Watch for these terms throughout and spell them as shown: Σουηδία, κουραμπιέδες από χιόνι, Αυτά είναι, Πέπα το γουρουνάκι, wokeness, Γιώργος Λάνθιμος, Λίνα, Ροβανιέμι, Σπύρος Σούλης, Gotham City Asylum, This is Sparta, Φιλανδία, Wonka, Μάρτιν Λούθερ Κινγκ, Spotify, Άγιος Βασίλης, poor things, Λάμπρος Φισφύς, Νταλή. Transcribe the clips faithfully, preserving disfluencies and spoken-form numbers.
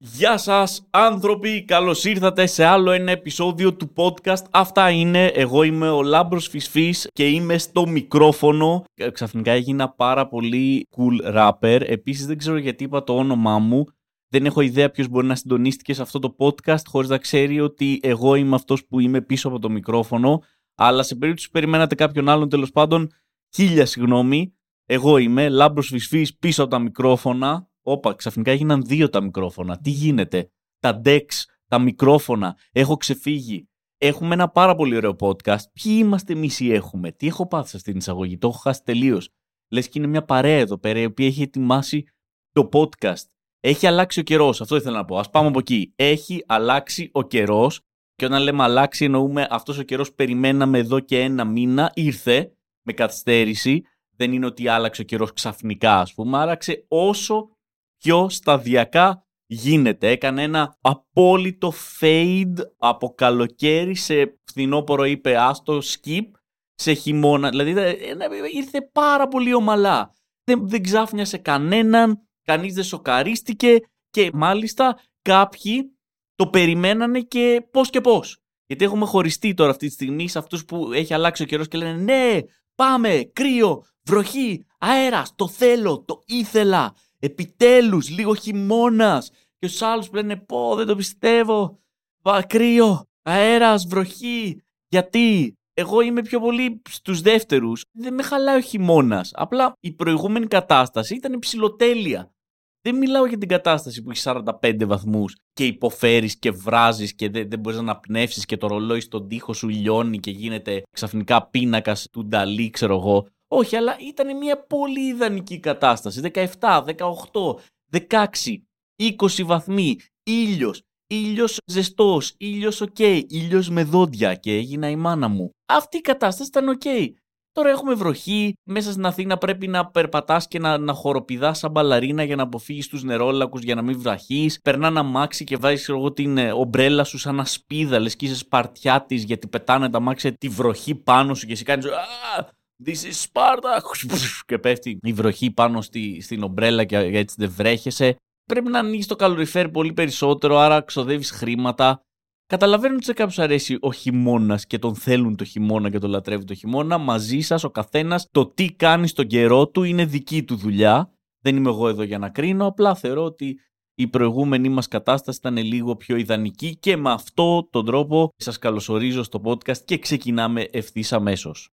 Γεια σας άνθρωποι, καλώς ήρθατε σε άλλο ένα επεισόδιο του podcast Αυτά είναι, εγώ είμαι ο Λάμπρος Φισφύς και είμαι στο μικρόφωνο. Ξαφνικά έγινα πάρα πολύ cool rapper, επίσης δεν ξέρω γιατί είπα το όνομά μου. Δεν έχω ιδέα ποιος μπορεί να συντονίστηκε σε αυτό το podcast χωρίς να ξέρει ότι εγώ είμαι αυτός που είμαι πίσω από το μικρόφωνο. Αλλά σε περίπτωση περιμένατε κάποιον άλλον, τέλος πάντων, χίλια συγγνώμη. Εγώ είμαι, Λάμπρος Φισφύς, πίσω από τα μικρόφωνα. Όπα, ξαφνικά έγιναν δύο τα μικρόφωνα. Τι γίνεται? Τα decks, τα μικρόφωνα. Έχω ξεφύγει. Έχουμε ένα πάρα πολύ ωραίο podcast. Ποιοι είμαστε εμείς ή έχουμε? Τι έχω πάθει σε αυτήν την εισαγωγή? Το έχω χάσει τελείως. Λες και είναι μια παρέα εδώ πέρα η οποία έχει ετοιμάσει το podcast. Έχει αλλάξει ο καιρός. Αυτό ήθελα να πω. Ας πάμε από εκεί. Έχει αλλάξει ο καιρός. Και όταν λέμε αλλάξει, εννοούμε αυτός ο καιρός περιμέναμε εδώ και ένα μήνα. Ήρθε με καθυστέρηση. Δεν είναι ότι άλλαξε ο καιρός ξαφνικά, ας πούμε. Άλλαξε όσο πιο σταδιακά γίνεται. Έκανε ένα απόλυτο fade από καλοκαίρι σε φθινόπωρο, είπε άστο, skip, σε χειμώνα. Δηλαδή ήρθε πάρα πολύ ομαλά. Δεν, δεν ξάφνιασε κανέναν, κανείς δεν σοκαρίστηκε και μάλιστα κάποιοι το περιμένανε και πώς και πώς. Γιατί έχουμε χωριστεί τώρα αυτή τη στιγμή σε αυτούς που έχει αλλάξει ο καιρός και λένε ναι, πάμε, κρύο, βροχή, αέρας, το θέλω, το ήθελα. Επιτέλους, λίγο χειμώνας. Και στους άλλους που λένε πω, δεν το πιστεύω. Βα, κρύο, αέρας, βροχή. Γιατί εγώ είμαι πιο πολύ στους δεύτερους. Δεν με χαλάει ο χειμώνας. Απλά η προηγούμενη κατάσταση ήταν ψιλοτέλεια. Δεν μιλάω για την κατάσταση που έχει σαράντα πέντε βαθμούς και υποφέρεις και βράζεις και δεν, δεν μπορείς να αναπνεύσεις και το ρολόι στον τοίχο σου λιώνει και γίνεται ξαφνικά πίνακας του Νταλή, ξέρω εγώ. Όχι, αλλά ήταν μια πολύ ιδανική κατάσταση. δεκαεπτά, δεκαοκτώ, δεκαέξι, είκοσι βαθμοί, ήλιος, ήλιος ζεστός, ήλιος οκ, okay, ήλιος με δόντια και έγινα η μάνα μου. Αυτή η κατάσταση ήταν οκ. Okay. Τώρα έχουμε βροχή, μέσα στην Αθήνα πρέπει να περπατάς και να, να χοροπηδάς σαν μπαλαρίνα για να αποφύγεις τους νερόλακους, για να μην βραχείς. Περνάνε αμάξι και βάζεις εγώ την ομπρέλα σου σαν ασπίδα, λες και είσαι Σπαρτιάτης, γιατί πετάνε τα αμάξια τη βροχή πάνω σου και εσύ κάνεις This is Sparta! Και πέφτει η βροχή πάνω στη, στην ομπρέλα και έτσι δεν βρέχεσαι. Πρέπει να ανοίγεις το καλοριφέρ πολύ περισσότερο, άρα ξοδεύεις χρήματα. Καταλαβαίνω ότι σε κάποιους αρέσει ο χειμώνας και τον θέλουν το χειμώνα και τον λατρεύουν το χειμώνα. Μαζί σας ο καθένας το τι κάνει στον καιρό του είναι δική του δουλειά. Δεν είμαι εγώ εδώ για να κρίνω, απλά θεωρώ ότι η προηγούμενη μας κατάσταση ήταν λίγο πιο ιδανική και με αυτό τον τρόπο σας καλωσορίζω στο podcast και ξεκινάμε ευθύς αμέσως.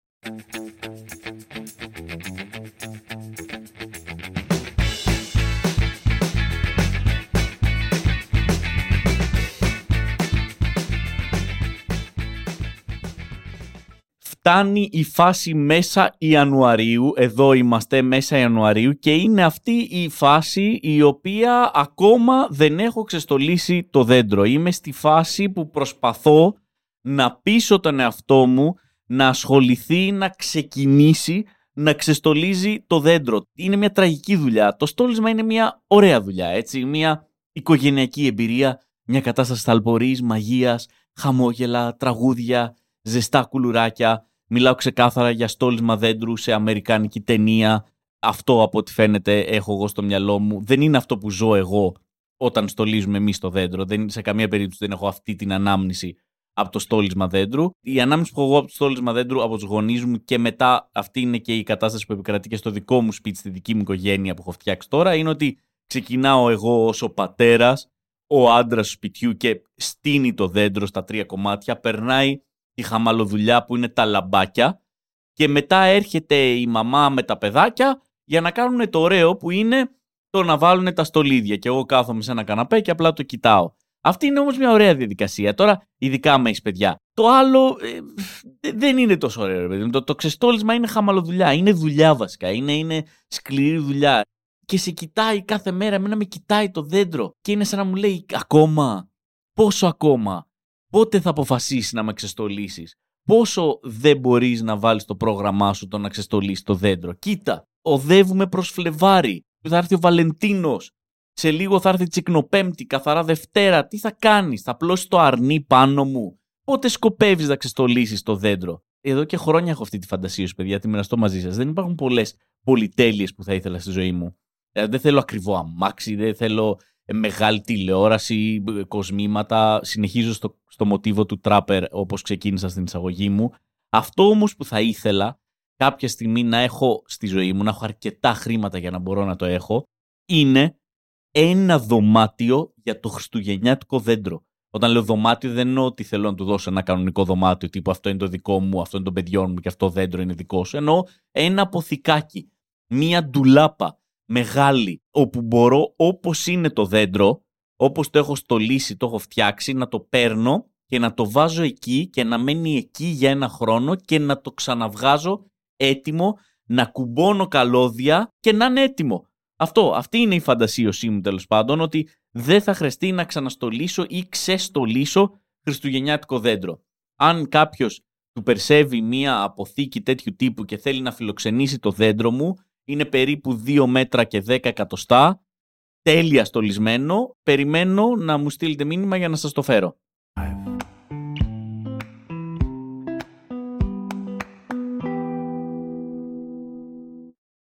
Φτάνει η φάση μέσα Ιανουαρίου, εδώ είμαστε μέσα Ιανουαρίου και είναι αυτή η φάση η οποία ακόμα δεν έχω ξεστολίσει το δέντρο. Είμαι στη φάση που προσπαθώ να πείσω τον εαυτό μου να ασχοληθεί, να ξεκινήσει, να ξεστολίζει το δέντρο. Είναι μια τραγική δουλειά. Το στόλισμα είναι μια ωραία δουλειά, έτσι. Μια οικογενειακή εμπειρία, μια κατάσταση θαλπορής, μαγείας, χαμόγελα, τραγούδια, ζεστά κουλουράκια. Μιλάω ξεκάθαρα για στόλισμα δέντρου σε αμερικάνικη ταινία. Αυτό από ό,τι φαίνεται έχω εγώ στο μυαλό μου. Δεν είναι αυτό που ζω εγώ όταν στολίζουμε εμείς το δέντρο. Δεν, σε καμία περίπτωση δεν έχω αυτή την ανάμνηση από το στόλισμα δέντρου. Η ανάμνηση που έχω εγώ από το στόλισμα δέντρου, από τους γονείς μου και μετά, αυτή είναι και η κατάσταση που επικρατεί και στο δικό μου σπίτι, στη δική μου οικογένεια που έχω φτιάξει τώρα, είναι ότι ξεκινάω εγώ ως ο πατέρας, ο άντρας του σπιτιού και στείνει το δέντρο στα τρία κομμάτια, περνάει τη χαμαλοδουλειά που είναι τα λαμπάκια και μετά έρχεται η μαμά με τα παιδάκια για να κάνουν το ωραίο που είναι το να βάλουν τα στολίδια και εγώ κάθομαι σε ένα καναπέ και απλά το κοιτάω. Αυτή είναι όμως μια ωραία διαδικασία. Τώρα, ειδικά με έχεις παιδιά. Το άλλο ε, δεν είναι τόσο ωραίο, παιδί. Το, το ξεστόλισμα είναι χαμαλοδουλειά. Είναι δουλειά βασικά. Είναι, είναι σκληρή δουλειά. Και σε κοιτάει κάθε μέρα. Εμένα με κοιτάει το δέντρο. Και είναι σαν να μου λέει ακόμα. Πόσο ακόμα. Πότε θα αποφασίσεις να με ξεστολίσεις. Πόσο δεν μπορείς να βάλεις το πρόγραμμά σου το να ξεστολίσεις το δέντρο. Κοίτα, οδεύουμε προς Φλεβάρι. Θα έρθει ο Βαλεντίνος. Σε λίγο θα έρθει Τσικνοπέμπτη, καθαρά Δευτέρα. Τι θα κάνεις, θα πλώσεις το αρνί πάνω μου. Πότε σκοπεύεις να ξεστολίσεις το δέντρο. Εδώ και χρόνια έχω αυτή τη φαντασία σου, παιδιά, τη μοιραστώ μαζί σας. Δεν υπάρχουν πολλές πολυτέλειες που θα ήθελα στη ζωή μου. Ε, δεν θέλω ακριβό αμάξι, δεν θέλω μεγάλη τηλεόραση, κοσμήματα. Συνεχίζω στο, στο μοτίβο του τράπερ όπως ξεκίνησα στην εισαγωγή μου. Αυτό όμως που θα ήθελα κάποια στιγμή να έχω στη ζωή μου, να έχω αρκετά χρήματα για να μπορώ να το έχω, είναι ένα δωμάτιο για το χριστουγεννιάτικο δέντρο. Όταν λέω δωμάτιο δεν εννοώ ότι θέλω να του δώσω ένα κανονικό δωμάτιο τύπου αυτό είναι το δικό μου, αυτό είναι των παιδιών μου και αυτό δέντρο είναι δικό σου. Εννοώ ένα αποθηκάκι, μία ντουλάπα μεγάλη όπου μπορώ όπως είναι το δέντρο, όπως το έχω στολίσει, το έχω φτιάξει, να το παίρνω και να το βάζω εκεί και να μένει εκεί για ένα χρόνο και να το ξαναβγάζω έτοιμο, να κουμπώνω καλώδια και να είναι έτοιμο. Αυτό, αυτή είναι η φαντασίωσή μου τέλος πάντων, ότι δεν θα χρειαστεί να ξαναστολίσω ή ξεστολίσω χριστουγεννιάτικο δέντρο. Αν κάποιος του περσεύει μία αποθήκη τέτοιου τύπου και θέλει να φιλοξενήσει το δέντρο μου, είναι περίπου δύο μέτρα και δέκα εκατοστά, τέλεια στολισμένο, περιμένω να μου στείλετε μήνυμα για να σας το φέρω.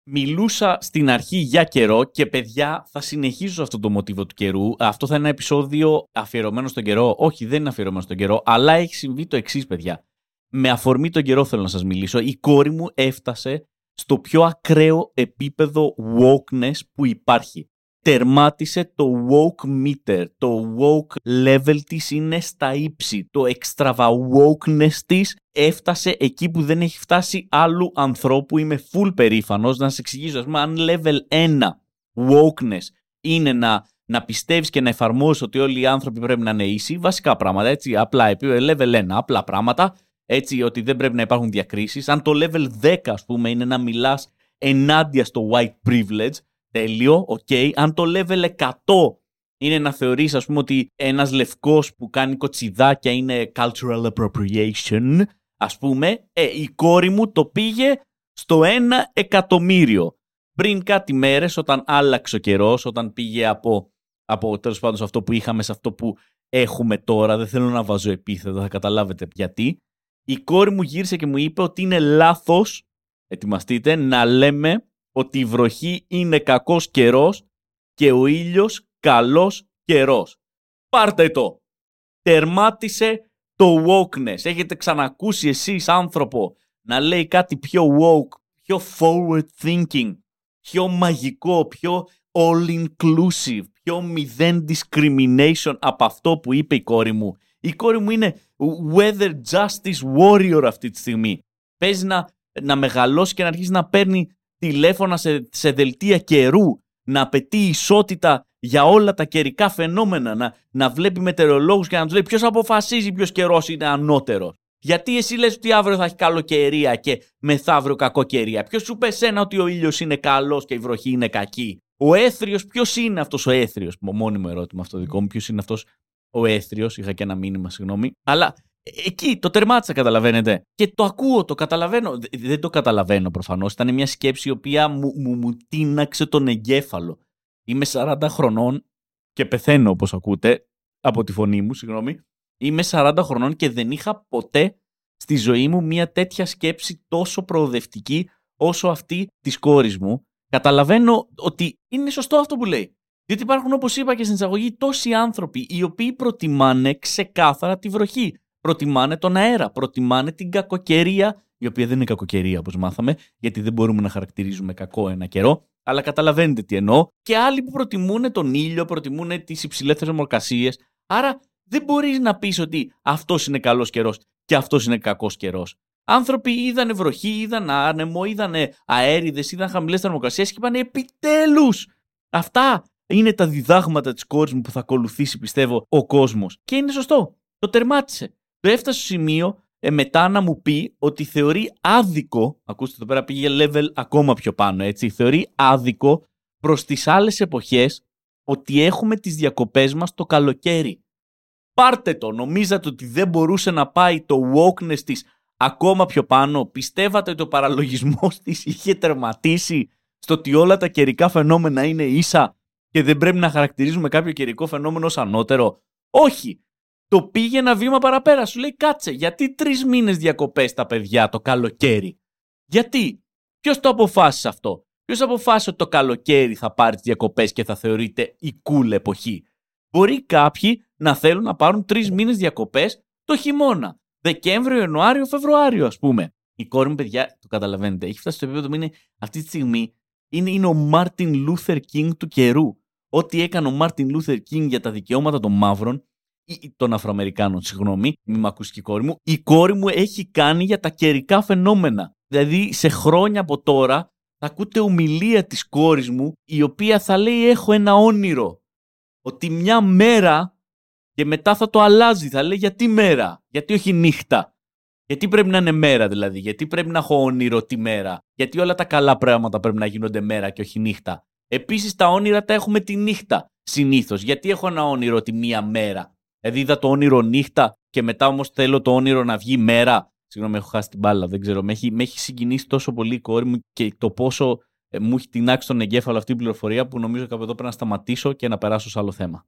Μιλούσα στην αρχή για καιρό και παιδιά θα συνεχίσω αυτό το μοτίβο του καιρού. Αυτό θα είναι ένα επεισόδιο αφιερωμένο στον καιρό. Όχι, δεν είναι αφιερωμένο στον καιρό, αλλά έχει συμβεί το εξής, παιδιά. Με αφορμή τον καιρό θέλω να σας μιλήσω. Η κόρη μου έφτασε στο πιο ακραίο επίπεδο wokeness που υπάρχει. Τερμάτισε το woke meter. Το woke level της είναι στα ύψη. Το extrava wokeness της έφτασε εκεί που δεν έχει φτάσει άλλου ανθρώπου. Είμαι full περήφανος να σας εξηγήσω. Ας πούμε, αν level ένα wokeness είναι να, να πιστεύεις και να εφαρμόζεις ότι όλοι οι άνθρωποι πρέπει να είναι ίσοι, βασικά πράγματα, έτσι, απλά επίπεδο, level ένα, απλά πράγματα, έτσι, ότι δεν πρέπει να υπάρχουν διακρίσεις. Αν το level δέκα, ας πούμε, είναι να μιλάς ενάντια στο white privilege, τέλειο, οκ. Okay. Αν το level εκατό είναι να θεωρείς, ας πούμε, ότι ένας λευκός που κάνει κοτσιδάκια είναι cultural appropriation, ας πούμε, ε, η κόρη μου το πήγε στο ένα εκατομμύριο. Πριν κάτι μέρες, όταν άλλαξε ο καιρός, όταν πήγε από, από τέλος πάντων σε αυτό που είχαμε, σε αυτό που έχουμε τώρα, δεν θέλω να βάζω επίθετα, θα καταλάβετε γιατί, η κόρη μου γύρισε και μου είπε ότι είναι λάθος, ετοιμαστείτε, να λέμε ότι η βροχή είναι κακός καιρός και ο ήλιος καλός καιρός. Πάρτε το! Τερμάτισε το wokeness. Έχετε ξανακούσει εσείς άνθρωπο να λέει κάτι πιο woke, πιο forward thinking, πιο μαγικό, πιο all inclusive, πιο μηδέν discrimination από αυτό που είπε η κόρη μου? Η κόρη μου είναι weather justice warrior αυτή τη στιγμή. Παίζει να, να μεγαλώσει και να αρχίσει να παίρνει τηλέφωνα σε, σε δελτία καιρού, να απαιτεί ισότητα για όλα τα καιρικά φαινόμενα, να, να βλέπει μετεωρολόγους και να τους λέει ποιος αποφασίζει ποιος καιρός είναι ανώτερος. Γιατί εσύ λες ότι αύριο θα έχει καλοκαιρία και μεθαύριο κακοκαιρία? Ποιος σου πες ένα ότι ο ήλιος είναι καλός και η βροχή είναι κακή? Ο έθριος, ποιος είναι αυτός ο έθριος? Μόνιμο ερώτημα αυτό δικό μου, ποιος είναι αυτός ο έθριος? Είχα και ένα μήνυμα, συγγνώμη, αλλά... Εκεί το τερμάτισα, καταλαβαίνετε. Και το ακούω, το καταλαβαίνω. Δεν το καταλαβαίνω προφανώς. Ήταν μια σκέψη η οποία μου, μου, μου τίναξε τον εγκέφαλο. Είμαι σαράντα χρονών και πεθαίνω, όπως ακούτε, από τη φωνή μου, συγγνώμη. Είμαι σαράντα χρονών και δεν είχα ποτέ στη ζωή μου μια τέτοια σκέψη τόσο προοδευτική όσο αυτή της κόρης μου. Καταλαβαίνω ότι είναι σωστό αυτό που λέει. Διότι υπάρχουν, όπως είπα και στην εισαγωγή, τόσοι άνθρωποι οι οποίοι προτιμάνε ξεκάθαρα τη βροχή. Προτιμάνε τον αέρα, προτιμάνε την κακοκαιρία, η οποία δεν είναι κακοκαιρία όπως μάθαμε, γιατί δεν μπορούμε να χαρακτηρίζουμε κακό ένα καιρό, αλλά καταλαβαίνετε τι εννοώ. Και άλλοι που προτιμούν τον ήλιο, προτιμούν τις υψηλές θερμοκρασίες. Άρα δεν μπορείς να πεις ότι αυτός είναι καλός καιρός και αυτός είναι κακός καιρός. Άνθρωποι είδανε βροχή, είδαν άνεμο, είδανε αέριδες, είδαν χαμηλές θερμοκρασίες και είπαν επιτέλους! Αυτά είναι τα διδάγματα της κόρης μου που θα ακολουθήσει, πιστεύω, ο κόσμος. Και είναι σωστό. Το τερμάτισε. Το έφτασε στο σημείο ε, μετά να μου πει ότι θεωρεί άδικο, ακούστε εδώ πέρα πήγε level ακόμα πιο πάνω, έτσι, θεωρεί άδικο προς τις άλλες εποχές ότι έχουμε τις διακοπές μας το καλοκαίρι. Πάρτε το, νομίζατε ότι δεν μπορούσε να πάει το wokeness της ακόμα πιο πάνω, πιστεύατε ότι ο παραλογισμός της είχε τερματίσει στο ότι όλα τα καιρικά φαινόμενα είναι ίσα και δεν πρέπει να χαρακτηρίζουμε κάποιο καιρικό φαινόμενο ως ανώτερο? Όχι! Το πήγε ένα βήμα παραπέρα. Σου λέει κάτσε, γιατί τρεις μήνες διακοπές τα παιδιά το καλοκαίρι? Γιατί? Ποιος το αποφάσισε αυτό? Ποιος αποφάσισε ότι το καλοκαίρι θα πάρει τις διακοπές και θα θεωρείται η cool εποχή? Μπορεί κάποιοι να θέλουν να πάρουν τρεις μήνες διακοπές το χειμώνα. Δεκέμβριο, Ιανουάριο, Φεβρουάριο, ας πούμε. Η κόρη μου, παιδιά, το καταλαβαίνετε, έχει φτάσει στο επίπεδο που είναι αυτή τη στιγμή. Είναι, είναι ο Μάρτιν Λούθερ Κινγκ του καιρού. Ό,τι έκανε ο Μάρτιν Λούθερ Κινγκ για τα δικαιώματα των μαύρων, ή των Αφροαμερικάνων, συγγνώμη, μην μ' ακούσει και η κόρη μου, η κόρη μου έχει κάνει για τα καιρικά φαινόμενα. Δηλαδή, σε χρόνια από τώρα, θα ακούτε ομιλία της κόρης μου, η οποία θα λέει: έχω ένα όνειρο. Ότι μια μέρα, και μετά θα το αλλάζει. Θα λέει: γιατί μέρα, γιατί όχι νύχτα. Γιατί πρέπει να είναι μέρα, δηλαδή, γιατί πρέπει να έχω όνειρο τη μέρα. Γιατί όλα τα καλά πράγματα πρέπει να γίνονται μέρα και όχι νύχτα. Επίσης, τα όνειρα τα έχουμε τη νύχτα συνήθως. Γιατί έχω ένα όνειρο τη μία μέρα. Δηλαδή, είδα το όνειρο νύχτα και μετά όμως θέλω το όνειρο να βγει μέρα. Συγγνώμη, έχω χάσει την μπάλα, δεν ξέρω. Με έχει, με έχει συγκινήσει τόσο πολύ η κόρη μου και το πόσο ε, μου έχει τεινάξει τον εγκέφαλο αυτή η πληροφορία που νομίζω κάπου εδώ πρέπει να σταματήσω και να περάσω σε άλλο θέμα.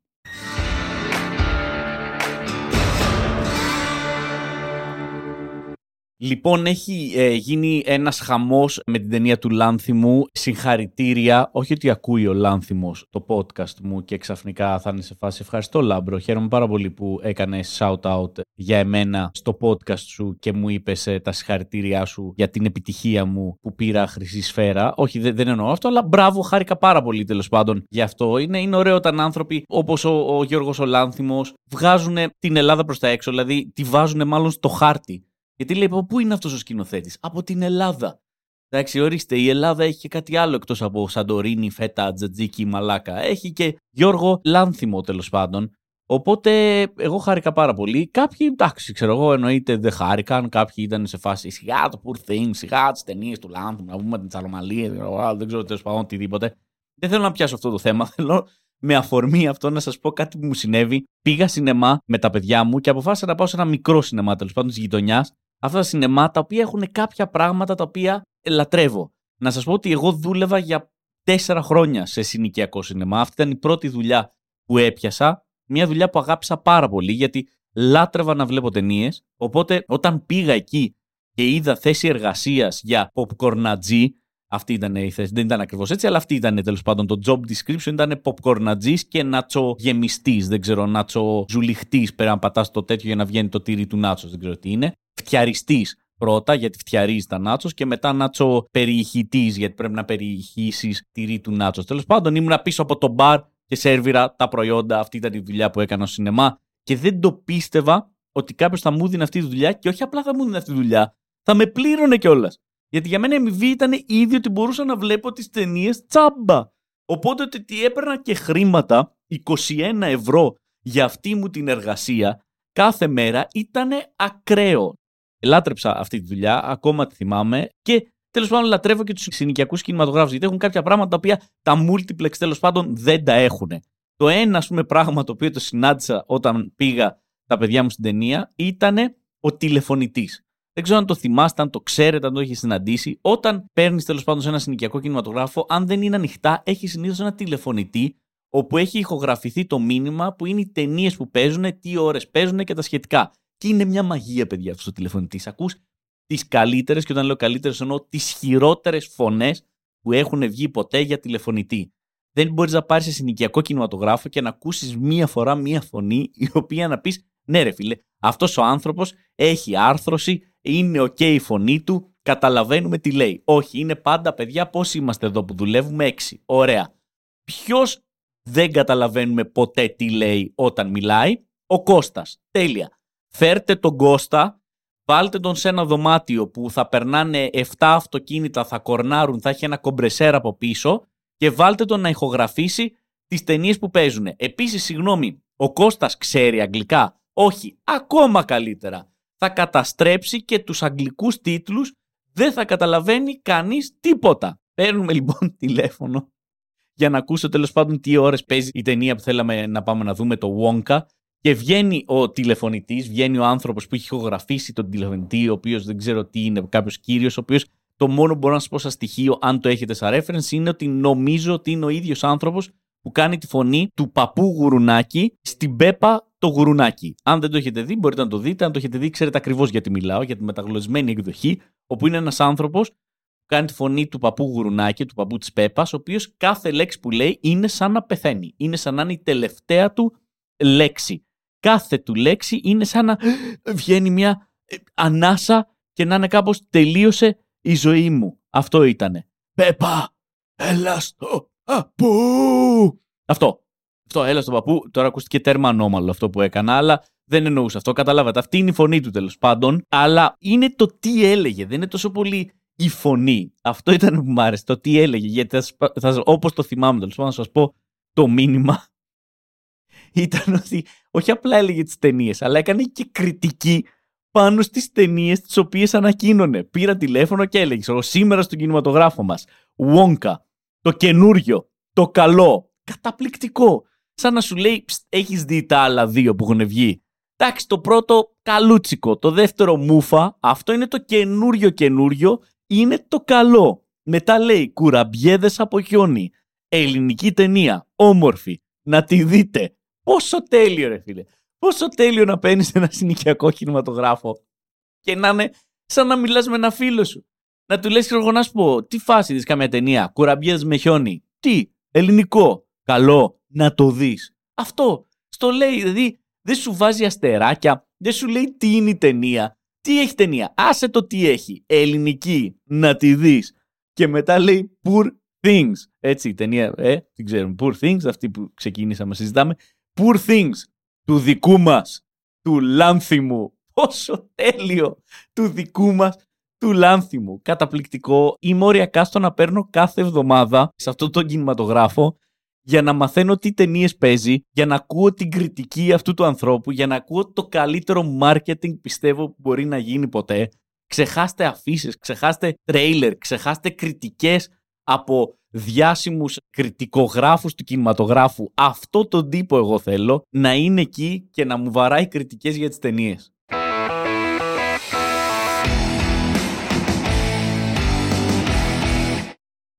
Λοιπόν, έχει ε, γίνει ένας χαμός με την ταινία του Λάνθιμου. Συγχαρητήρια. Όχι ότι ακούει ο Λάνθιμος το podcast μου και ξαφνικά θα είναι σε φάση. Ευχαριστώ, Λάμπρο. Χαίρομαι πάρα πολύ που έκανες shout-out για εμένα στο podcast σου και μου είπες ε, τα συγχαρητήριά σου για την επιτυχία μου που πήρα χρυσή σφαίρα. Όχι, δεν, δεν εννοώ αυτό, αλλά μπράβο, χάρηκα πάρα πολύ τέλος πάντων γι' αυτό. Είναι, είναι ωραίο όταν άνθρωποι όπως ο, ο Γιώργος ο Λάνθιμος βγάζουν την Ελλάδα προς τα έξω, δηλαδή τη βάζουν μάλλον στο χάρτη. Γιατί λέει, από πού είναι αυτός ο σκηνοθέτης? Από την Ελλάδα. Εντάξει, ορίστε, η Ελλάδα έχει και κάτι άλλο εκτός από Σαντορίνη, Φέτα, Τζατζίκι, Μαλάκα. Έχει και Γιώργο Λάνθιμο, τέλος πάντων. Οπότε, εγώ χάρηκα πάρα πολύ. Κάποιοι, εντάξει, ξέρω εγώ, εννοείται δεν χάρηκαν. Κάποιοι ήταν σε φάση σιγά το poor things, σιγά τις ταινίες του Λάνθιμου, να πούμε την τσαλομαλία, δεν ξέρω τέλος πάντων οτιδήποτε. Δεν θέλω να πιάσω αυτό το θέμα. Θέλω με αφορμή αυτό να σας πω κάτι που μου συνέβη. Πήγα σινεμά με τα παιδιά μου και αποφάσισα να πάω σε ένα μικρό σινεμά, τέλος πάντων τη γειτονιά. Αυτά τα σινεμά τα οποία έχουν κάποια πράγματα τα οποία λατρεύω. Να σας πω ότι εγώ δούλευα για τέσσερα χρόνια σε συνοικιακό σινεμά. Αυτή ήταν η πρώτη δουλειά που έπιασα. Μια δουλειά που αγάπησα πάρα πολύ γιατί λάτρευα να βλέπω ταινίες. Οπότε όταν πήγα εκεί και είδα θέση εργασίας για popcornατζή, αυτή ήταν η θέση, δεν ήταν ακριβώς έτσι, αλλά αυτή ήταν τέλος πάντων το job description. Ήταν popcornατζής και νατσογεμιστής. Δεν ξέρω, νατσοζουλιχτής. Πέρα να πατάς το τέτοιο για να βγαίνει το τύρι του νάτσος. Δεν ξέρω τι είναι. Φτιαριστής πρώτα, γιατί φτιαρίζει τα νάτσος, και μετά νάτσο περιηχητής, γιατί πρέπει να περιηχήσεις τυρί του νάτσος. Τέλος πάντων, ήμουνα πίσω από το μπαρ και σερβίρα τα προϊόντα. Αυτή ήταν η δουλειά που έκανα στο σινεμά. Και δεν το πίστευα ότι κάποιος θα μου δίνει αυτή τη δουλειά, και όχι απλά θα μου δίνει αυτή τη δουλειά, θα με πλήρωνε κιόλας. Γιατί για μένα η αμοιβή ήταν ήδη ότι μπορούσα να βλέπω τις ταινίες τσάμπα. Οπότε ότι έπαιρνα και χρήματα, είκοσι ένα ευρώ, για αυτή μου την εργασία κάθε μέρα, ήταν ακραίο. Λάτρεψα αυτή τη δουλειά, ακόμα τη θυμάμαι, και τέλος πάντων λατρεύω και τους συνοικιακούς κινηματογράφους, γιατί έχουν κάποια πράγματα τα οποία τα multiplex τέλος πάντων δεν τα έχουν. Το ένα, ας πούμε, πράγμα το οποίο το συνάντησα όταν πήγα τα παιδιά μου στην ταινία ήταν ο τηλεφωνητής. Δεν ξέρω αν το θυμάστε, αν το ξέρετε, αν το έχετε συναντήσει. Όταν παίρνεις τέλος πάντων σε ένα συνοικιακό κινηματογράφο, αν δεν είναι ανοιχτά, έχει συνήθως ένα τηλεφωνητή όπου έχει ηχογραφηθεί το μήνυμα που είναι οι ταινίες που παίζουν, τι ώρες παίζουν και τα σχετικά. Και είναι μια μαγεία, παιδιά, αυτό το τηλεφωνητή. Ακούς τις καλύτερες, και όταν λέω καλύτερες, εννοώ τις χειρότερες φωνές που έχουν βγει ποτέ για τηλεφωνητή. Δεν μπορείς να πάρεις σε συνοικιακό κινηματογράφο και να ακούσεις μία φορά μία φωνή, η οποία να πεις: ναι, ρε φίλε, αυτός ο άνθρωπος έχει άρθρωση, είναι οκ η φωνή του, καταλαβαίνουμε τι λέει. Όχι, είναι πάντα, παιδιά, πώς είμαστε εδώ που δουλεύουμε, έξι. Ωραία. Ποιος δεν καταλαβαίνουμε ποτέ τι λέει όταν μιλάει? Ο Κώστας. Τέλεια. Φέρτε τον Κώστα, βάλτε τον σε ένα δωμάτιο που θα περνάνε επτά αυτοκίνητα, θα κορνάρουν, θα έχει ένα κομπρεσέρα από πίσω, και βάλτε τον να ηχογραφήσει τις ταινίες που παίζουν. Επίσης, συγγνώμη, ο Κώστας ξέρει αγγλικά? Όχι, ακόμα καλύτερα. Θα καταστρέψει και τους αγγλικούς τίτλους, δεν θα καταλαβαίνει κανείς τίποτα. Παίρνουμε λοιπόν τηλέφωνο για να ακούσω τέλος πάντων τι ώρες παίζει η ταινία που θέλαμε να πάμε να δούμε, το Wonka. Και βγαίνει ο τηλεφωνητής, βγαίνει ο άνθρωπος που έχει ηχογραφήσει τον τηλεφωνητή, ο οποίος δεν ξέρω τι είναι, κάποιος κύριος, ο οποίος, το μόνο που μπορώ να σας πω σαν στοιχείο, αν το έχετε σαν reference, είναι ότι νομίζω ότι είναι ο ίδιος άνθρωπος που κάνει τη φωνή του παππού Γουρουνάκι στην Πέπα το γουρουνάκι. Αν δεν το έχετε δει, μπορείτε να το δείτε. Αν το έχετε δει, ξέρετε ακριβώς γιατί μιλάω, για τη μεταγλωσσμένη εκδοχή, όπου είναι ένας άνθρωπος κάνει τη φωνή του παππού γουρουνάκι, του παππού της Πέπας, ο οποίος κάθε λέξη που λέει είναι σαν να πεθαίνει. Είναι σαν να είναι η τελευταία του λέξη. Κάθε του λέξη είναι σαν να βγαίνει μια ανάσα και να είναι κάπως τελείωσε η ζωή μου. Αυτό ήτανε. Πέπα, έλα στο παππού. Αυτό. Αυτό, έλα στο παππού. Τώρα ακούστηκε τέρμα ανώμαλο αυτό που έκανα, αλλά δεν εννοούσα αυτό. Καταλάβατε. Αυτή είναι η φωνή του τέλος πάντων. Αλλά είναι το τι έλεγε. Δεν είναι τόσο πολύ η φωνή. Αυτό ήταν που μου άρεσε. Το τι έλεγε. Γιατί θα, θα, όπως το θυμάμαι τέλος πάντων, να σας πω το μήνυμα. Ήταν ότι όχι απλά έλεγε τις ταινίες, αλλά έκανε και κριτική πάνω στις ταινίες τις οποίες ανακοίνωνε. Πήρα τηλέφωνο και έλεγε: «Ο σήμερα στον κινηματογράφο μας, Wonka, το καινούριο, το καλό». Καταπληκτικό. Σαν να σου λέει: «Έχεις δει τα άλλα δύο που έχουν βγει? Εντάξει, το πρώτο καλούτσικο, το δεύτερο μούφα, αυτό είναι το καινούριο καινούριο, είναι το καλό». Μετά λέει: «Κουραμπιέδες από χιόνι, ελληνική ταινία, όμορφη, να τη δείτε». Πόσο τέλειο, ρε φίλε. Πόσο τέλειο να παίρνεις ένα συνοικιακό κινηματογράφο και να είναι σαν να μιλάς με ένα φίλο σου. Να του λες: «Γιώργο, να σου πω, τι φάση δεις καμία ταινία? Κουραμπιέδες με χιόνι. Τι? Ελληνικό. Καλό. Να το δεις». Αυτό. Στο λέει, δηλαδή δεν σου βάζει αστεράκια, δεν σου λέει τι είναι η ταινία. Τι έχει ταινία? Άσε το τι έχει. Ελληνική. Να τη δεις. Και μετά λέει poor things. Έτσι η ταινία, ε, την ξέρουμε. Poor things, αυτή που ξεκινήσαμε, συζητάμε. Poor things. Του δικού μας, του Λάνθιμου. Πόσο τέλειο! Του δικού μας, του Λάνθιμου. Καταπληκτικό. Είμαι οριακά στο να παίρνω κάθε εβδομάδα σε αυτόν τον κινηματογράφο για να μαθαίνω τι ταινίες παίζει, για να ακούω την κριτική αυτού του ανθρώπου, για να ακούω το καλύτερο marketing πιστεύω που μπορεί να γίνει ποτέ. Ξεχάστε αφήσεις, ξεχάστε τρέιλερ, ξεχάστε κριτικές από διάσημους κριτικογράφους του κινηματογράφου. Αυτό τον τύπο εγώ θέλω να είναι εκεί και να μου βαράει κριτικές για τις ταινίες.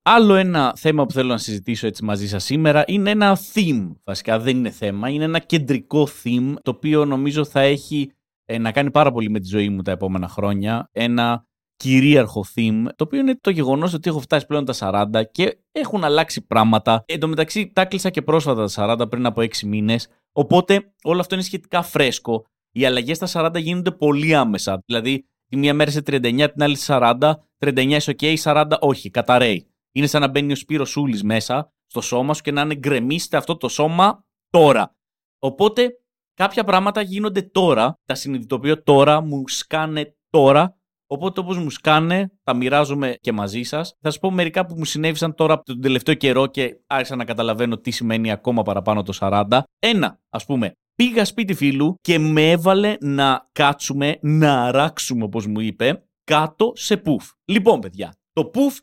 Άλλο ένα θέμα που θέλω να συζητήσω έτσι μαζί σας σήμερα είναι ένα theme. Βασικά δεν είναι θέμα, είναι ένα κεντρικό theme το οποίο νομίζω θα έχει ε, να κάνει πάρα πολύ με τη ζωή μου τα επόμενα χρόνια. Ένα κυρίαρχο theme, το οποίο είναι το γεγονός ότι έχω φτάσει πλέον τα σαράντα και έχουν αλλάξει πράγματα. Εν τω μεταξύ, τα κλείσα και πρόσφατα τα σαράντα πριν από έξι μήνες, οπότε όλο αυτό είναι σχετικά φρέσκο. Οι αλλαγές στα σαράντα γίνονται πολύ άμεσα. Δηλαδή, τη μία μέρα σε τριάντα εννιά, την άλλη σε σαράντα, τριάντα εννιά είσαι OK, σαράντα όχι, καταραίει. Είναι σαν να μπαίνει ο Σπύρος Σούλης μέσα στο σώμα σου και να είναι γκρεμίστε αυτό το σώμα τώρα. Οπότε, κάποια πράγματα γίνονται τώρα, τα συνειδητοποιώ τώρα, μου σκάνε τώρα. Οπότε όπως μου σκάνε, τα μοιράζομαι και μαζί σας. Θα σας πω μερικά που μου συνέβησαν τώρα από τον τελευταίο καιρό και άρχισα να καταλαβαίνω τι σημαίνει ακόμα παραπάνω το σαράντα. Ένα, ας πούμε, πήγα σπίτι φίλου και με έβαλε να κάτσουμε, να αράξουμε όπως μου είπε, κάτω σε πουφ. Λοιπόν παιδιά, το πουφ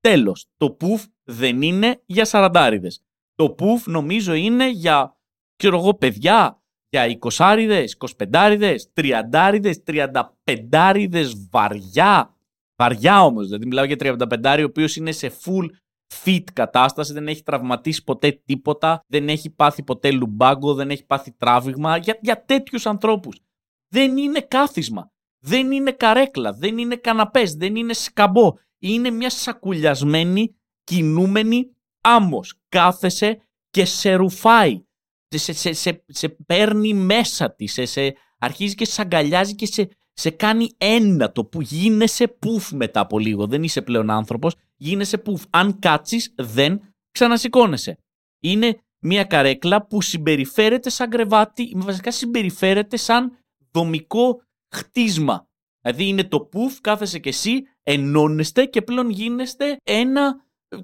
τέλος. Το πουφ δεν είναι για σαραντάριδες. Το πουφ νομίζω είναι για, ξέρω εγώ, παιδιά, για εικοσάριδες, εικοσιπεντάριδες, τριαντάριδες, τριανταπεντάριδες βαριά. Βαριά όμως, δηλαδή μιλάω για τριανταπεντάρι, ο οποίος είναι σε full fit κατάσταση, δεν έχει τραυματίσει ποτέ τίποτα, δεν έχει πάθει ποτέ λουμπάγκο, δεν έχει πάθει τράβηγμα. Για, για τέτοιους ανθρώπους. Δεν είναι κάθισμα, δεν είναι καρέκλα, δεν είναι καναπές, δεν είναι σκαμπό. Είναι μια σακουλιασμένη, κινούμενη άμμος. Κάθεσαι και σε ρουφάει. Σε, σε, σε, σε παίρνει μέσα τη, σε, σε, αρχίζει και σε αγκαλιάζει και σε, σε κάνει ένα το που γίνεσαι πουφ μετά από λίγο. Δεν είσαι πλέον άνθρωπος, γίνεσαι πουφ. Αν κάτσεις δεν ξανασηκώνεσαι. Είναι μια καρέκλα που συμπεριφέρεται σαν κρεβάτι, βασικά συμπεριφέρεται σαν δομικό χτίσμα. Δηλαδή είναι το πουφ, κάθεσαι και εσύ, ενώνεστε και πλέον γίνεστε ένα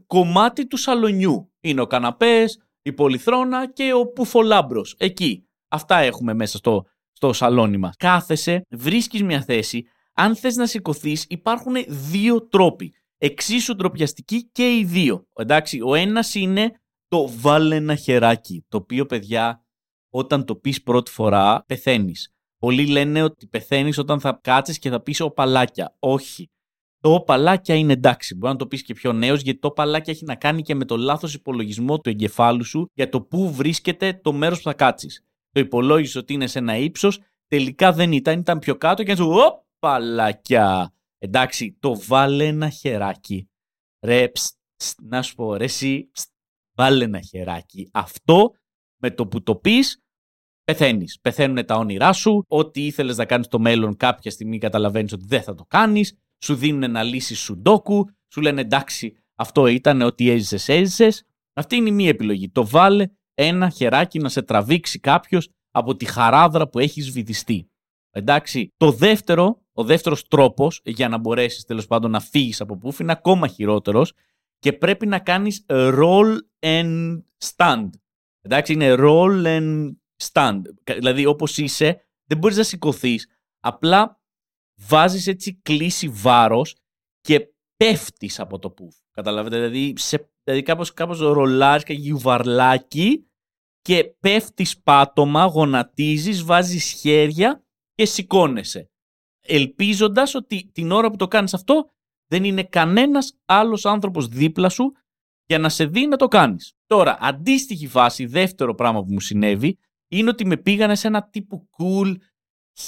κομμάτι του σαλονιού. Είναι ο καναπές, η πολυθρόνα και ο πουφολάμπρος. Εκεί. Αυτά έχουμε μέσα στο, στο σαλόνι μας. Κάθεσαι, βρίσκεις μια θέση. Αν θες να σηκωθείς, υπάρχουν δύο τρόποι. Εξίσου ντροπιαστικοί και οι δύο. Εντάξει, ο ένας είναι το βάλε ένα χεράκι. Το οποίο, παιδιά, όταν το πεις πρώτη φορά, πεθαίνεις. Πολλοί λένε ότι πεθαίνεις όταν θα κάτσεις και θα πεις οπαλάκια. Όχι. Το οπαλάκια είναι εντάξει, μπορεί να το πεις και πιο νέος, γιατί το οπαλάκια έχει να κάνει και με το λάθος υπολογισμό του εγκεφάλου σου για το πού βρίσκεται το μέρος που θα κάτσεις. Το υπολόγισες ότι είναι σε ένα ύψος, τελικά δεν ήταν, ήταν πιο κάτω και έτσι, οπαλάκια. Εντάξει, το βάλε ένα χεράκι. ρε, ψ, ψ, να σου πω, ρε, εσύ, ψ, βάλε ένα χεράκι. Αυτό με το που το πεις, πεθαίνεις. Πεθαίνουν τα όνειρά σου, ό,τι ήθελες να κάνεις στο μέλλον κάποια στιγμή καταλαβαίνεις ότι δεν θα το κάνεις, σου δίνουν να λύσεις σουντόκου, σου λένε εντάξει, αυτό ήταν, ό,τι έζησες, έζησες. Αυτή είναι η μία επιλογή. Το βάλε ένα χεράκι να σε τραβήξει κάποιος από τη χαράδρα που έχεις βυθιστεί. Εντάξει, το δεύτερο, ο δεύτερος τρόπος για να μπορέσεις τέλος πάντων να φύγεις από πούφι είναι ακόμα χειρότερος και πρέπει να κάνεις roll and stand. Εντάξει, είναι roll and stand. Δηλαδή όπως είσαι δεν μπορείς να σηκωθείς, απλά βάζεις έτσι κλίση βάρος και πέφτεις από το πούφι. Καταλαβαίνετε, δηλαδή, σε, δηλαδή κάπως, κάπως ρολάρεις και γιουβαρλάκι και πέφτεις πάτωμα, γονατίζεις, βάζεις χέρια και σηκώνεσαι, ελπίζοντας ότι την ώρα που το κάνεις αυτό δεν είναι κανένας άλλος άνθρωπος δίπλα σου για να σε δει να το κάνεις. Τώρα, αντίστοιχη φάση, δεύτερο πράγμα που μου συνέβη, είναι ότι με πήγανε σε ένα τύπου cool,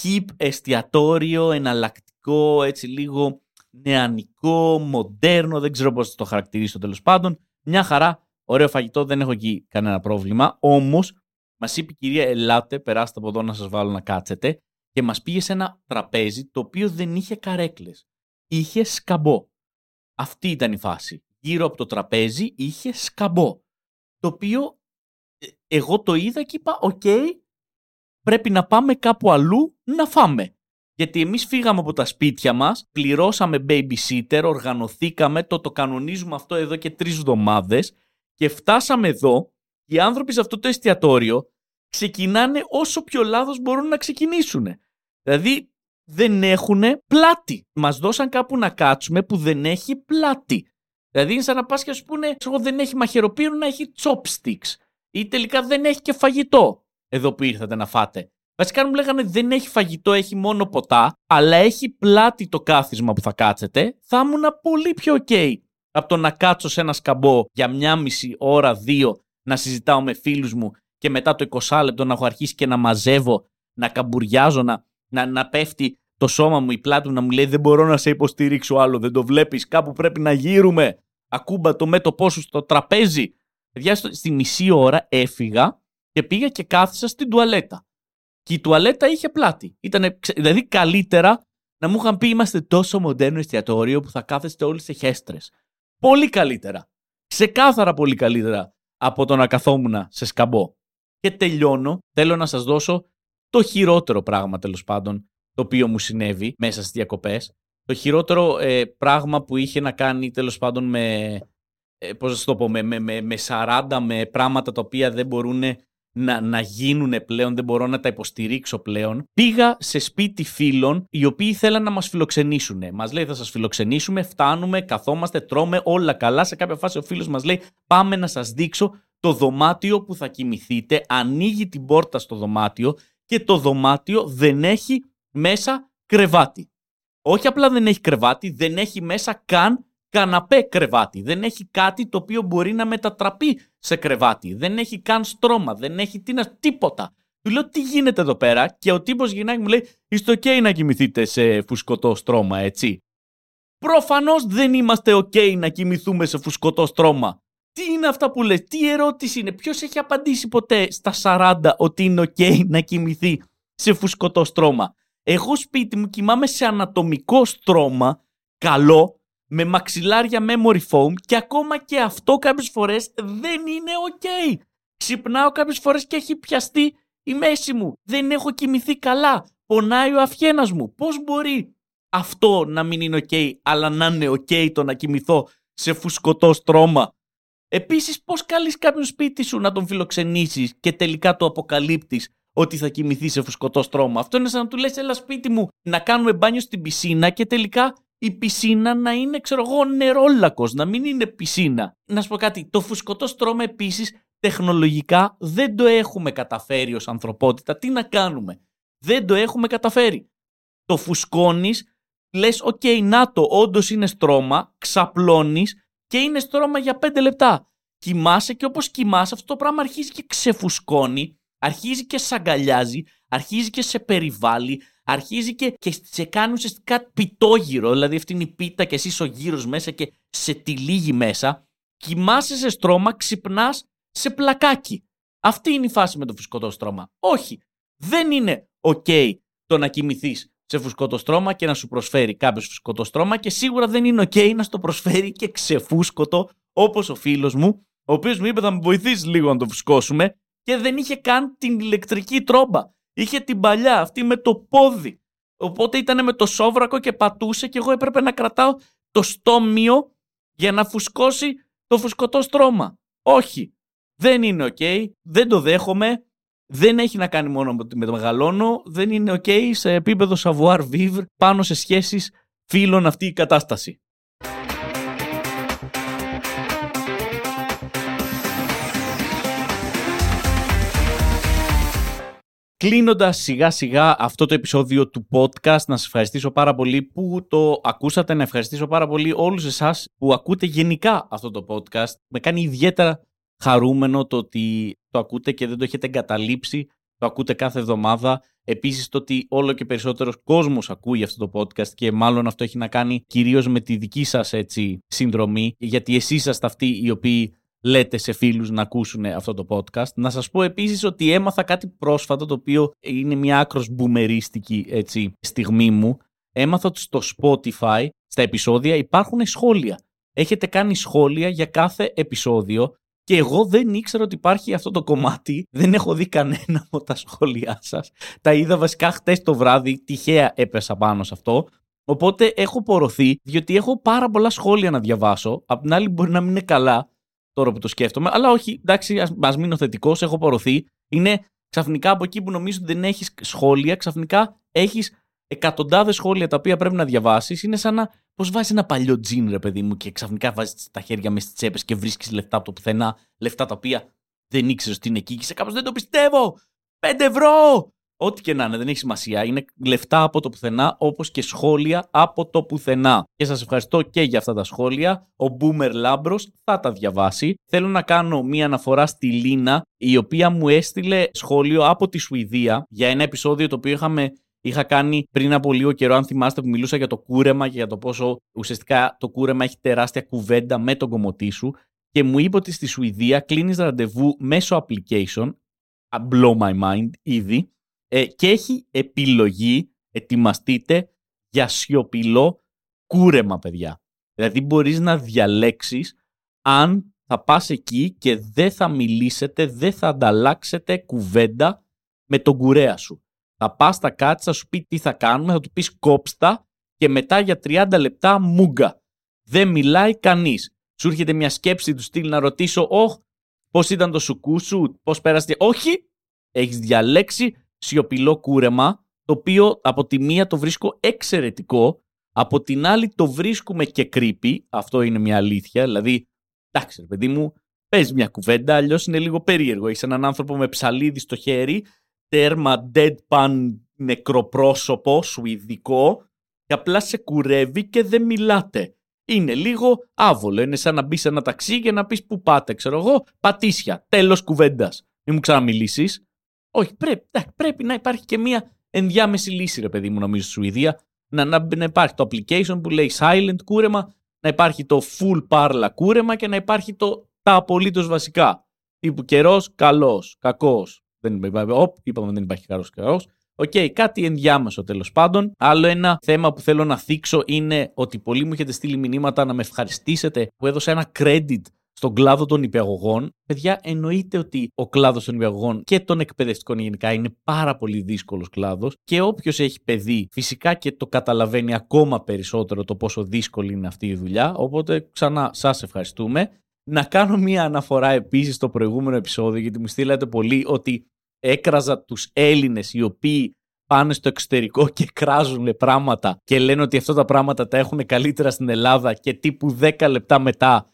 hip εστιατόριο, εναλλακτικό, έτσι λίγο νεανικό, μοντέρνο, δεν ξέρω πώς το χαρακτηρίσω τέλος πάντων. Μια χαρά, ωραίο φαγητό, δεν έχω εκεί κανένα πρόβλημα. Όμως, μας είπε η κυρία, ελάτε, περάστε από εδώ να σας βάλω να κάτσετε. Και μας πήγε σε ένα τραπέζι το οποίο δεν είχε καρέκλες. Είχε σκαμπό. Αυτή ήταν η φάση. Γύρω από το τραπέζι είχε σκαμπό. Το οποίο εγώ το είδα και είπα, οκ, okay, πρέπει να πάμε κάπου αλλού να φάμε. Γιατί εμείς φύγαμε από τα σπίτια μας, πληρώσαμε babysitter, οργανωθήκαμε, το το κανονίζουμε αυτό εδώ και τρεις εβδομάδες και φτάσαμε εδώ, οι άνθρωποι σε αυτό το εστιατόριο ξεκινάνε όσο πιο λάθος μπορούν να ξεκινήσουν. Δηλαδή δεν έχουν πλάτη. Μας δώσαν κάπου να κάτσουμε που δεν έχει πλάτη. Δηλαδή είναι σαν να πας και να σου πούνε δεν έχει μαχαιροπύρου να έχει chopsticks ή τελικά δεν έχει και φαγητό εδώ που ήρθατε να φάτε. Βασικά μου λέγανε δεν έχει φαγητό, έχει μόνο ποτά, αλλά έχει πλάτη το κάθισμα που θα κάτσετε. Θα ήμουν πολύ πιο ok από το να κάτσω σε ένα σκαμπό για μια μισή ώρα, δύο, να συζητάω με φίλους μου και μετά το είκοσι λεπτό να έχω αρχίσει και να μαζεύω, να καμπουριάζω, να, να, να πέφτει το σώμα μου, η πλάτη μου να μου λέει δεν μπορώ να σε υποστηρίξω άλλο, δεν το βλέπεις, κάπου πρέπει να γύρουμε, ακούμπα το μέτωπό σου στο τραπέζι. Παιδιά, στη μισή ώρα έφυγα και πήγα και κάθισα στην τουαλέτα. Και η τουαλέτα είχε πλάτη. Ήτανε, δηλαδή καλύτερα να μου είχαν πει είμαστε τόσο μοντέρνο εστιατόριο που θα κάθεστε όλοι σε χέστρες. Πολύ καλύτερα. Ξεκάθαρα πολύ καλύτερα από το να καθόμουν σε σκαμπό. Και τελειώνω, θέλω να σας δώσω το χειρότερο πράγμα τέλος πάντων το οποίο μου συνέβη μέσα στις διακοπές. Το χειρότερο ε, πράγμα που είχε να κάνει τέλος πάντων με, ε, πώς σας το πω, με, με, με, με σαράντα, με πράγματα τα οποία δεν μπορούν να, να γίνουν πλέον, δεν μπορώ να τα υποστηρίξω πλέον. Πήγα σε σπίτι φίλων οι οποίοι θέλαν να μας φιλοξενήσουν. Μας λέει θα σας φιλοξενήσουμε, φτάνουμε, καθόμαστε, τρώμε, όλα καλά. Σε κάποια φάση ο φίλος μας λέει πάμε να σας δείξω το δωμάτιο που θα κοιμηθείτε, ανοίγει την πόρτα στο δωμάτιο και το δωμάτιο δεν έχει μέσα κρεβάτι. Όχι απλά δεν έχει κρεβάτι, δεν έχει μέσα καν καναπέ κρεβάτι. Δεν έχει κάτι το οποίο μπορεί να μετατραπεί σε κρεβάτι. Δεν έχει καν στρώμα, δεν έχει τίνα, τίποτα. Του λέω τι γίνεται εδώ πέρα και ο τύπος γυρνάει και μου λέει είστε ok να κοιμηθείτε σε φουσκωτό στρώμα, έτσι. Προφανώς δεν είμαστε ok να κοιμηθούμε σε φουσκωτό στρώμα. Τι είναι αυτά που λες, τι ερώτηση είναι, ποιος έχει απαντήσει ποτέ στα σαράντα ότι είναι ok να κοιμηθεί σε φουσκωτό στρώμα. Εγώ σπίτι μου κοιμάμαι σε ανατομικό στρώμα, καλό, με μαξιλάρια memory foam και ακόμα και αυτό κάποιες φορές δεν είναι ok. Ξυπνάω κάποιες φορές και έχει πιαστεί η μέση μου, δεν έχω κοιμηθεί καλά, πονάει ο αυχένας μου. Πώς μπορεί αυτό να μην είναι ok, αλλά να είναι ok το να κοιμηθώ σε φουσκωτό στρώμα. Επίσης, πώς καλείς κάποιον σπίτι σου να τον φιλοξενήσεις και τελικά το αποκαλύπτεις ότι θα κοιμηθεί σε φουσκωτό στρώμα. Αυτό είναι σαν να του λες, έλα σπίτι μου να κάνουμε μπάνιο στην πισίνα και τελικά η πισίνα να είναι, ξέρω εγώ, νερόλακος, να μην είναι πισίνα. Να σου πω κάτι, το φουσκωτό στρώμα επίσης τεχνολογικά δεν το έχουμε καταφέρει ως ανθρωπότητα. Τι να κάνουμε, δεν το έχουμε καταφέρει. Το φουσκώνεις, λες, οκ, okay, να το, όντως είναι στρώμα, ξαπλώνεις. Και είναι στρώμα για πέντε λεπτά. Κοιμάσαι και όπως κοιμάσαι αυτό το πράγμα αρχίζει και ξεφουσκώνει, αρχίζει και σαγκαλιάζει, αρχίζει και σε περιβάλλει, αρχίζει και, και σε κάνουν ουσιαστικά πιτόγυρο, δηλαδή αυτή είναι η πίτα και εσύ είσαι ο γύρος μέσα και σε τυλίγει μέσα, κοιμάσαι σε στρώμα, ξυπνάς σε πλακάκι. Αυτή είναι η φάση με το φουσκωτό στρώμα. Όχι, δεν είναι ok το να κοιμηθείς σε φουσκωτό στρώμα και να σου προσφέρει κάποιος φουσκωτό στρώμα και σίγουρα δεν είναι ok να στο προσφέρει και ξεφούσκωτο, όπως ο φίλος μου, ο οποίος μου είπε θα με βοηθήσει λίγο να το φουσκώσουμε και δεν είχε καν την ηλεκτρική τρόμπα. Είχε την παλιά, αυτή με το πόδι. Οπότε ήταν με το σόβρακο και πατούσε και εγώ έπρεπε να κρατάω το στόμιο για να φουσκώσει το φουσκωτό στρώμα. Όχι, δεν είναι ok, δεν το δέχομαι. Δεν έχει να κάνει μόνο με το μεγαλώνω, δεν είναι ok σε επίπεδο savoir vivre πάνω σε σχέσεις φίλων αυτή η κατάσταση. Κλείνοντας σιγά σιγά αυτό το επεισόδιο του podcast, να σας ευχαριστήσω πάρα πολύ που το ακούσατε, να ευχαριστήσω πάρα πολύ όλους εσάς που ακούτε γενικά αυτό το podcast. Με κάνει ιδιαίτερα χαρούμενο το ότι το ακούτε και δεν το έχετε εγκαταλείψει, το ακούτε κάθε εβδομάδα. Επίσης το ότι όλο και περισσότερος κόσμος ακούει αυτό το podcast και μάλλον αυτό έχει να κάνει κυρίως με τη δική σας έτσι, συνδρομή, γιατί εσείς είστε αυτοί οι οποίοι λέτε σε φίλους να ακούσουν αυτό το podcast. Να σας πω επίσης ότι έμαθα κάτι πρόσφατο το οποίο είναι μια άκρος μπουμερίστικη έτσι, στιγμή μου. Έμαθα ότι στο Spotify, στα επεισόδια υπάρχουν σχόλια. Έχετε κάνει σχόλια για κάθε επεισόδιο. Και εγώ δεν ήξερα ότι υπάρχει αυτό το κομμάτι, δεν έχω δει κανένα από τα σχόλιά σας. Τα είδα βασικά χτες το βράδυ, τυχαία έπεσα πάνω σε αυτό. Οπότε έχω πορωθεί, διότι έχω πάρα πολλά σχόλια να διαβάσω. Απ' την άλλη μπορεί να μην είναι καλά τώρα που το σκέφτομαι, αλλά όχι, εντάξει, ας, ας μείνω θετικός, έχω πορωθεί. Είναι ξαφνικά από εκεί που νομίζω ότι δεν έχεις σχόλια, ξαφνικά έχεις εκατοντάδες σχόλια τα οποία πρέπει να διαβάσεις. Είναι σαν να πώς βάζεις ένα παλιό τζιν, ρε παιδί μου, και ξαφνικά βάζεις τα χέρια μέσα στις τσέπες και βρίσκεις λεφτά από το πουθενά. Λεφτά τα οποία δεν ήξερες ότι είναι εκεί και σε κάπως δεν το πιστεύω. Πέντε ευρώ! Ό,τι και να είναι, δεν έχει σημασία. Είναι λεφτά από το πουθενά, όπως και σχόλια από το πουθενά. Και σας ευχαριστώ και για αυτά τα σχόλια. Ο Boomer Λάμπρος θα τα διαβάσει. Θέλω να κάνω μία αναφορά στη Λίνα, η οποία μου έστειλε σχόλιο από τη Σουηδία για ένα επεισόδιο το οποίο είχαμε. Είχα κάνει πριν από λίγο καιρό, αν θυμάστε, που μιλούσα για το κούρεμα και για το πόσο ουσιαστικά το κούρεμα έχει τεράστια κουβέντα με τον κομμωτή σου. Και μου είπε ότι στη Σουηδία κλείνεις ραντεβού μέσω application. Blow my mind ήδη. Ε, και έχει επιλογή, ετοιμαστείτε, για σιωπηλό κούρεμα, παιδιά. Δηλαδή μπορείς να διαλέξεις αν θα πας εκεί και δεν θα μιλήσετε, δεν θα ανταλλάξετε κουβέντα με τον κουρέα σου. Θα πας, θα κάτσεις, θα σου πει τι θα κάνουμε, θα του πεις κόψτα και μετά για τριάντα λεπτά μούγκα. Δεν μιλάει κανείς. Σου έρχεται μια σκέψη του στυλ να ρωτήσω «Ωχ, πώς ήταν το σουκού σου, πώς πέρασε». Όχι, έχεις διαλέξει σιωπηλό κούρεμα, το οποίο από τη μία το βρίσκω εξαιρετικό, από την άλλη το βρίσκουμε και creepy, αυτό είναι μια αλήθεια, δηλαδή εντάξει παιδί μου, πες μια κουβέντα, αλλιώς είναι λίγο περίεργο. Έχεις έναν άνθρωπο με ψαλίδι στο χέρι, τέρμα deadpan νεκροπρόσωπο σουηδικό και απλά σε κουρεύει και δεν μιλάτε. Είναι λίγο άβολο. Είναι σαν να μπει σε ένα ταξί και να πεις που πάτε, ξέρω εγώ, πατήσια, τέλος κουβέντας. Μην μου ξαναμιλήσεις. Όχι, πρέπει, πρέπει να υπάρχει και μια ενδιάμεση λύση, ρε παιδί μου, νομίζω στη Σουηδία. Να, να, να υπάρχει το application που λέει silent κούρεμα, να υπάρχει το full parla κούρεμα και να υπάρχει το τα απολύτως βασικά. Τύπου καιρός, καλός, κακός. Δεν υπάρχει, οπ, είπαμε δεν υπάρχει καλός καιρός. Οκ, okay, κάτι ενδιάμεσο τέλος πάντων. Άλλο ένα θέμα που θέλω να θίξω είναι ότι πολλοί μου έχετε στείλει μηνύματα να με ευχαριστήσετε που έδωσα ένα credit στον κλάδο των υπηαγωγών. Παιδιά, εννοείται ότι ο κλάδος των υπηαγωγών και των εκπαιδευτικών γενικά είναι πάρα πολύ δύσκολος κλάδος και όποιος έχει παιδί φυσικά και το καταλαβαίνει ακόμα περισσότερο το πόσο δύσκολη είναι αυτή η δουλειά. Οπότε ξανά σας ευχαριστούμε. Να κάνω μία αναφορά επίσης στο προηγούμενο επεισόδιο, γιατί μου στείλατε πολύ ότι έκραζα τους Έλληνες οι οποίοι πάνε στο εξωτερικό και κράζουν πράγματα και λένε ότι αυτά τα πράγματα τα έχουν καλύτερα στην Ελλάδα και τύπου δέκα λεπτά μετά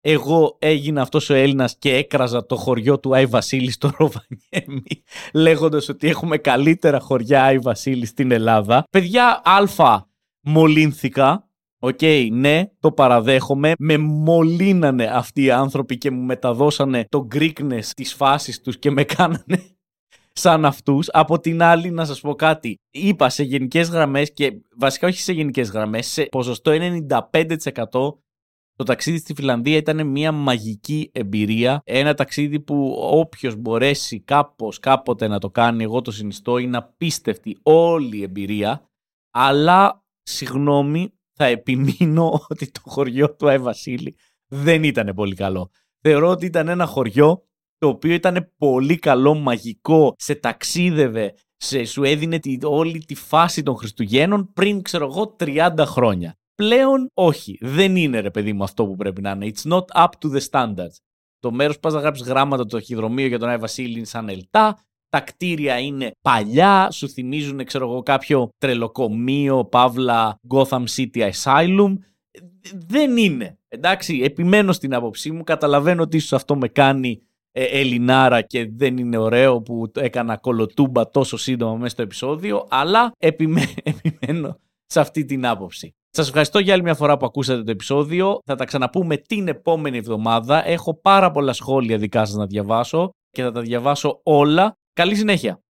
εγώ έγινα αυτός ο Έλληνας και έκραζα το χωριό του Άι Βασίλη στο Ροβανιέμι λέγοντας ότι έχουμε καλύτερα χωριά Άι Βασίλη στην Ελλάδα. Παιδιά, αλφα, μολύνθηκα. Οκ, okay, ναι, το παραδέχομαι. Με μολύνανε αυτοί οι άνθρωποι και μου μεταδώσανε το γκρίκνες της φάσης τους και με κάνανε σαν αυτούς. Από την άλλη, να σας πω κάτι. Είπα σε γενικές γραμμές και βασικά όχι σε γενικές γραμμές, σε ποσοστό ενενήντα πέντε τοις εκατό το ταξίδι στη Φιλανδία ήταν μια μαγική εμπειρία. Ένα ταξίδι που όποιος μπορέσει κάπως κάποτε να το κάνει, εγώ το συνιστώ, είναι απίστευτη όλη η εμπειρία. Αλλά, συγγνώμη, θα επιμείνω ότι το χωριό του Άγιου Βασίλη δεν ήταν πολύ καλό. Θεωρώ ότι ήταν ένα χωριό το οποίο ήταν πολύ καλό, μαγικό, σε ταξίδευε, σε, σου έδινε τη, όλη τη φάση των Χριστουγέννων πριν, ξέρω εγώ, τριάντα χρόνια. Πλέον όχι, δεν είναι ρε παιδί μου αυτό που πρέπει να είναι. It's not up to the standards. Το μέρος που πας να γράψεις γράμματα, το ταχυδρομείο για τον Άγιο Βασίλη είναι σαν ελτά, τα κτίρια είναι παλιά, σου θυμίζουν ξέρω εγώ κάποιο τρελοκομείο, παύλα, Gotham City Asylum. Δεν είναι. Εντάξει, επιμένω στην άποψή μου, καταλαβαίνω ότι ίσως αυτό με κάνει ε, Ελληνάρα και δεν είναι ωραίο που έκανα κολοτούμπα τόσο σύντομα μέσα στο επεισόδιο, αλλά επιμέ... επιμένω σε αυτή την άποψη. Σας ευχαριστώ για άλλη μια φορά που ακούσατε το επεισόδιο. Θα τα ξαναπούμε την επόμενη εβδομάδα. Έχω πάρα πολλά σχόλια δικά σας να διαβάσω και θα τα διαβάσω όλα. Καλή συνέχεια!